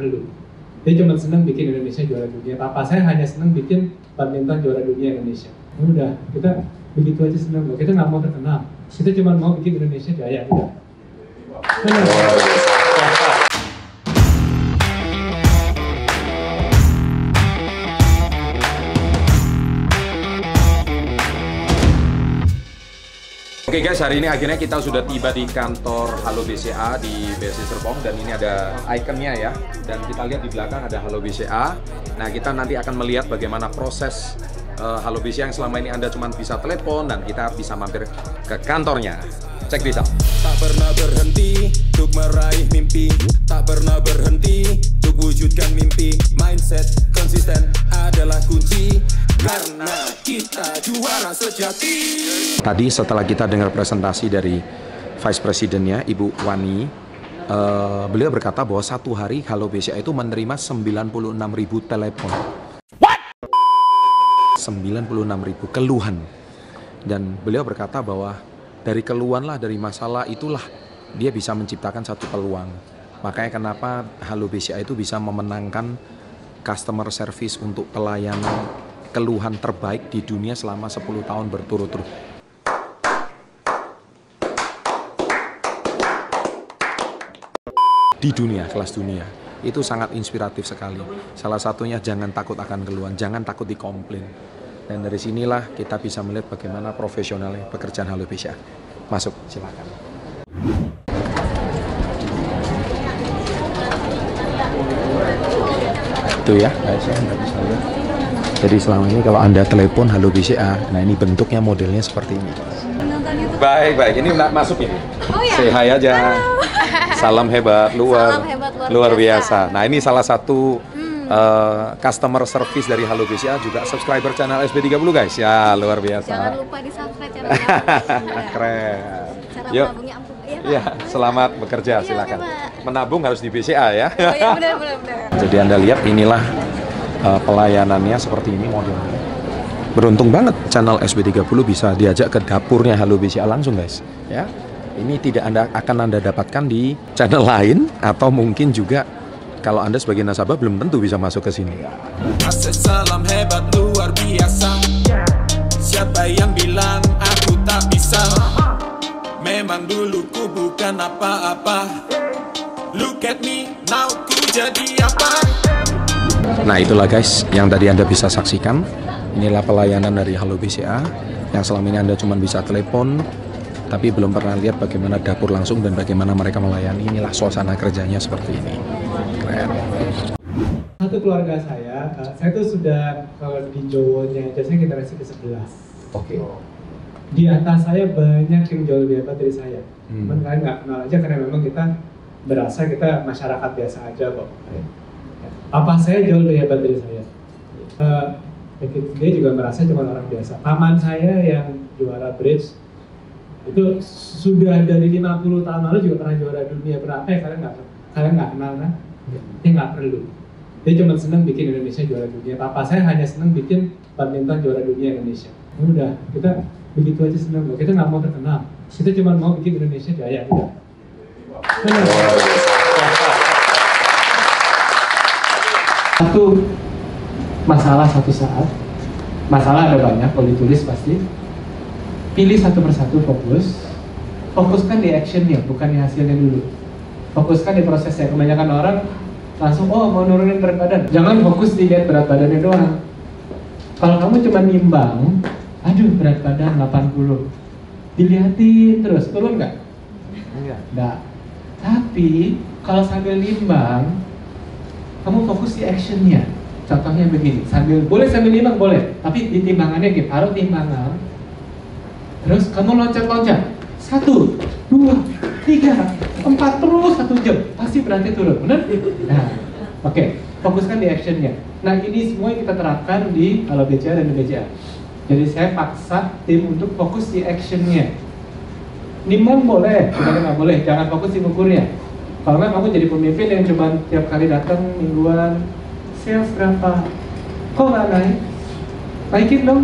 perlu. Dia cuma senang bikin Indonesia juara dunia. Papa saya hanya senang bikin badminton juara dunia Indonesia. Ya udah, kita begitu aja senang. Kita nggak mau terkenal. Kita cuma mau bikin Indonesia jaya. Udah. Oke guys, hari ini akhirnya kita sudah tiba di kantor Halo BCA di BSD Serpong dan ini ada ikonnya ya. Dan kita lihat di belakang ada Halo BCA. Nah, kita nanti akan melihat bagaimana proses Halo BCA yang selama ini Anda cuma bisa telepon dan kita bisa mampir ke kantornya. Cek this out. Tak pernah berhenti untuk meraih mimpi, tak pernah berhenti untuk wujudkan mimpi. Mindset konsisten adalah kunci. Karena kita juara sejati. Tadi setelah kita dengar presentasi dari Vice Presidennya, Ibu Wani, beliau berkata bahwa satu hari Halo BCA itu menerima 96.000 telepon. What? 96.000 keluhan. Dan beliau berkata bahwa dari keluhanlah, dari masalah itulah dia bisa menciptakan satu peluang. Makanya kenapa Halo BCA itu bisa memenangkan customer service untuk pelayanan keluhan terbaik di dunia selama 10 tahun berturut-turut. Di dunia, kelas dunia. Itu sangat inspiratif sekali. Salah satunya jangan takut akan keluhan, jangan takut dikomplain. Dan dari sinilah kita bisa melihat bagaimana profesionalnya pekerjaan Halo BCA. Masuk, silakan. Itu ya, saya nggak bisa lihat. Jadi selama ini kalau Anda telepon Halo BCA, nah ini bentuknya modelnya seperti ini. Baik, ini masuk ini. Oh ya? Say hi aja. Salam hebat, luar biasa. Nah ini salah satu customer service dari Halo BCA, juga subscriber channel SB30 guys. Ya luar biasa. Jangan lupa di subscribe channelnya. Keren. Cara menabungnya ampuh. Ya, selamat bekerja, silakan. Menabung harus di BCA ya. Oh, ya benar. Jadi Anda lihat inilah pelayanannya seperti ini modelnya. Beruntung banget channel SB30 bisa diajak ke dapurnya Halo BCA langsung guys ya. Ini tidak akan Anda dapatkan di channel lain, atau mungkin juga kalau Anda sebagai nasabah belum tentu bisa masuk ke sini. Salam hebat luar biasa. Siapa yang bilang aku tak bisa? Memang dulu ku bukan apa-apa. Look at me, now ku jadi apa? Nah itulah guys yang tadi Anda bisa saksikan. Inilah pelayanan dari Halo BCA yang selama ini Anda cuma bisa telepon tapi belum pernah lihat bagaimana dapur langsung dan bagaimana mereka melayani. Inilah suasana kerjanya seperti ini. Keren. Satu keluarga saya tuh sudah kalau di Jawa-nya biasanya generasi ke-11. Oke. Di atas saya banyak yang jauh lebih hebat dari saya. Cuman kalian nggak kenal aja karena memang kita berasa kita masyarakat biasa aja kok. Papa saya jauh lebih hebat dari saya. Dia juga merasa cuma orang biasa. Paman saya yang juara bridge itu sudah dari 50 tahun lalu juga pernah juara dunia berapa ya, kalian nggak kenal kan? Dia nggak perlu. Dia cuma senang bikin Indonesia juara dunia. Papa saya hanya senang bikin badminton juara dunia Indonesia. Ya udah, kita begitu aja senang. Kita nggak mau terkenal. Kita cuma mau bikin Indonesia jaya. Udah. Satu masalah satu saat, masalah ada banyak, kalau ditulis pasti pilih satu persatu, fokuskan di actionnya, bukan di hasilnya dulu, fokuskan di prosesnya. Kebanyakan orang langsung, oh mau nurunin berat badan, jangan fokus di lihat berat badannya doang. Kalau kamu cuma nimbang, aduh berat badan 80, dilihatin terus, turun nggak? Nggak. Tapi kalau sambil nimbang, kamu fokus di actionnya. Contohnya begini, sambil timbang boleh, tapi di timbangannya gitu, harus timbangan. Terus kamu loncat-loncat, 1, 2, 3, 4 terus 1 jam, pasti berarti turun, benar? Nah, oke, fokuskan di actionnya. Nah ini semua yang kita terapkan di Halo BCA dan BCA. Jadi saya paksa tim untuk fokus di actionnya. Nimbang boleh, bukan nggak boleh, jangan fokus di ukurnya. Kalau nggak kamu jadi pemimpin yang cuma tiap kali datang mingguan, sales berapa? Kok nggak naik? Naikin dong.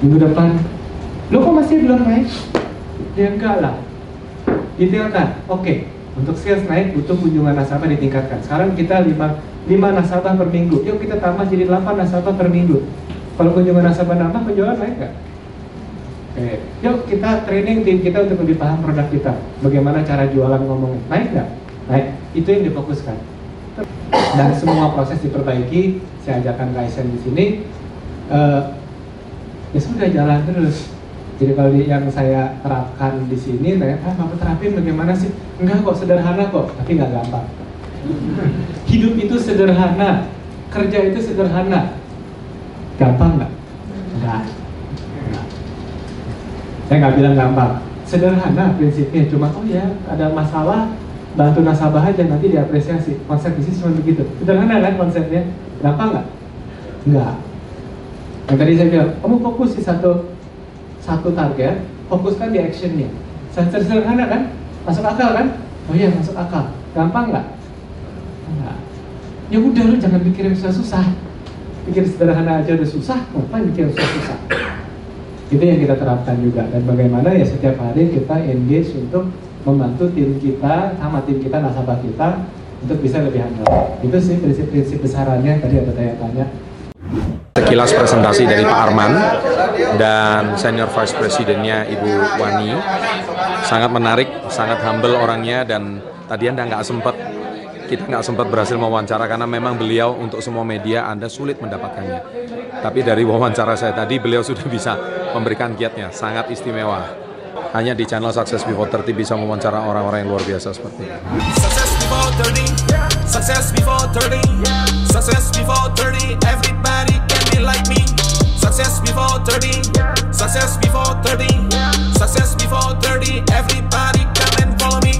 Minggu depan, lo kok masih belum naik? Ya enggak lah. Detailkan, oke. Untuk sales naik, butuh kunjungan nasabah ditingkatkan. Sekarang kita 5 nasabah per minggu. Yuk kita tambah jadi 8 nasabah per minggu. Kalau kunjungan nasabah nambah, penjualan naik nggak? Okay. Yuk kita training tim kita untuk lebih paham produk kita. Bagaimana cara jualan ngomongnya. Naik nggak? Naik. Itu yang difokuskan. Dan semua proses diperbaiki. Saya ajarkan Kaizen di sini. Ya sudah, jalan terus. Jadi kalau yang saya terapkan di sini, tanya, Bapak terapin bagaimana sih? Enggak kok, sederhana kok, tapi nggak gampang. Hidup itu sederhana, kerja itu sederhana. Gampang nggak? Enggak. Saya nggak bilang gampang. Sederhana prinsipnya, cuma oh ya ada masalah, bantu nasabah aja nanti diapresiasi. Konsep bisnis cuma begitu. Sederhana kan konsepnya? Gampang nggak? Enggak. Yang tadi saya bilang, kamu fokus di satu target, fokuskan di actionnya. Sederhana kan? Masuk akal kan? Oh iya, masuk akal. Gampang nggak? Enggak. Ya udah, lu jangan pikirin susah-susah. Pikir sederhana aja udah susah, ngapain bikin susah-susah? Itu yang kita terapkan juga. Dan bagaimana ya setiap hari kita engage untuk membantu tim kita, sama tim kita, nasabah kita, untuk bisa lebih handal. Itu sih prinsip-prinsip besarannya. Tadi ada tanya-tanya. Sekilas presentasi dari Pak Arman dan Senior Vice Presidennya Ibu Wani. Sangat menarik, sangat humble orangnya, dan tadi Anda kita nggak sempat berhasil mewawancara karena memang beliau untuk semua media Anda sulit mendapatkannya. Tapi dari wawancara saya tadi beliau sudah bisa memberikan kiatnya, sangat istimewa. Hanya di channel Success Before 30 bisa mewawancara orang-orang yang luar biasa seperti ini. Success Before 30, Success Before 30, Success Before 30, everybody can be like me. Success Before 30, Success Before 30, Success Before 30, everybody come and follow me.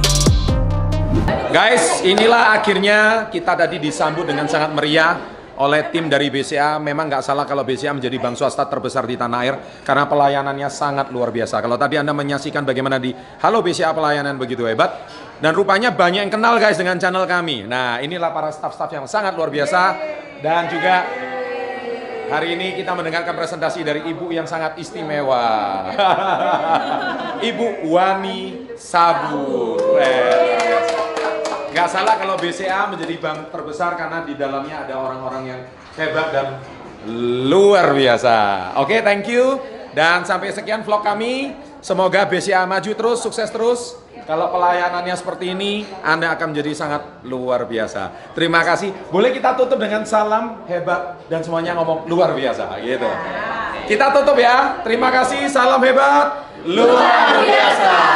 Guys, inilah akhirnya kita tadi disambut dengan sangat meriah oleh tim dari BCA. Memang nggak salah kalau BCA menjadi bank swasta terbesar di tanah air karena pelayanannya sangat luar biasa. Kalau tadi Anda menyaksikan bagaimana di Halo BCA pelayanan begitu hebat, dan rupanya banyak yang kenal guys dengan channel kami. Nah, inilah para staff-staff yang sangat luar biasa, dan juga hari ini kita mendengarkan presentasi dari ibu yang sangat istimewa. Ibu Wani Saburet. Gak salah kalau BCA menjadi bank terbesar karena di dalamnya ada orang-orang yang hebat dan luar biasa. Oke, thank you. Dan sampai sekian vlog kami. Semoga BCA maju terus, sukses terus. Kalau pelayanannya seperti ini, Anda akan menjadi sangat luar biasa. Terima kasih. Boleh kita tutup dengan salam hebat dan semuanya ngomong luar biasa gitu. Kita tutup ya. Terima kasih, salam hebat, luar biasa.